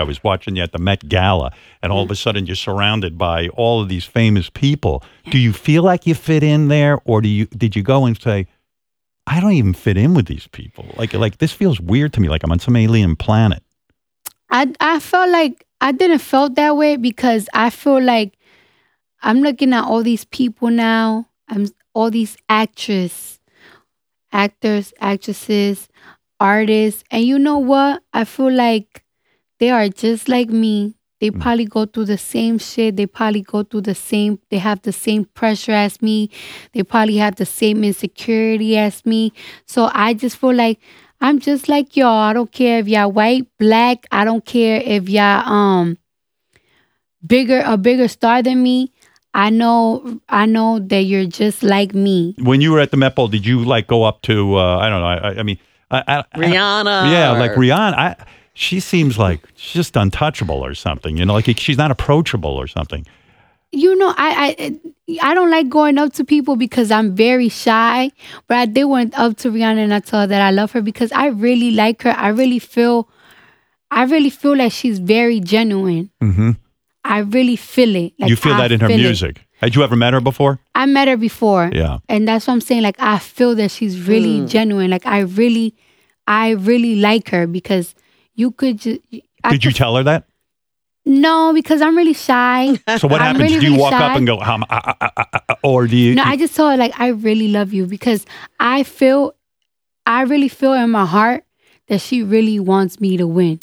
I was watching you at the Met Gala, and all of a sudden you're surrounded by all of these famous people. Do you feel like you fit in there, or did you go and say, I don't even fit in with these people? Like this feels weird to me, like I'm on some alien planet. I felt like I didn't feel that way because I feel like I'm looking at all these people now. I'm all these actors, actresses, artists. And you know what? I feel like they are just like me. They probably go through the same shit. They have the same pressure as me. They probably have the same insecurity as me. So I just feel like I'm just like y'all. I don't care if y'all white, black. I don't care if y'all a bigger star than me. I know that you're just like me. When you were at the Met Ball, did you like go up to I don't know? I mean, Rihanna. Yeah, like Rihanna. She seems like she's just untouchable or something. You know, like she's not approachable or something. You know, I don't like going up to people because I'm very shy. But I did went up to Rihanna and I told her that I love her because I really like her. I really feel like she's very genuine. Mm-hmm. I really feel it. Like, you feel that in her music. Had you ever met her before? I met her before. Yeah. And that's what I'm saying. Like, I feel that she's really genuine. Like, I really like her because you could just... Did you tell her that? No, because I'm really shy. So what happens? Really, do you walk up and go, or do you... No, I just told her, like, I really love you because I really feel in my heart that she really wants me to win.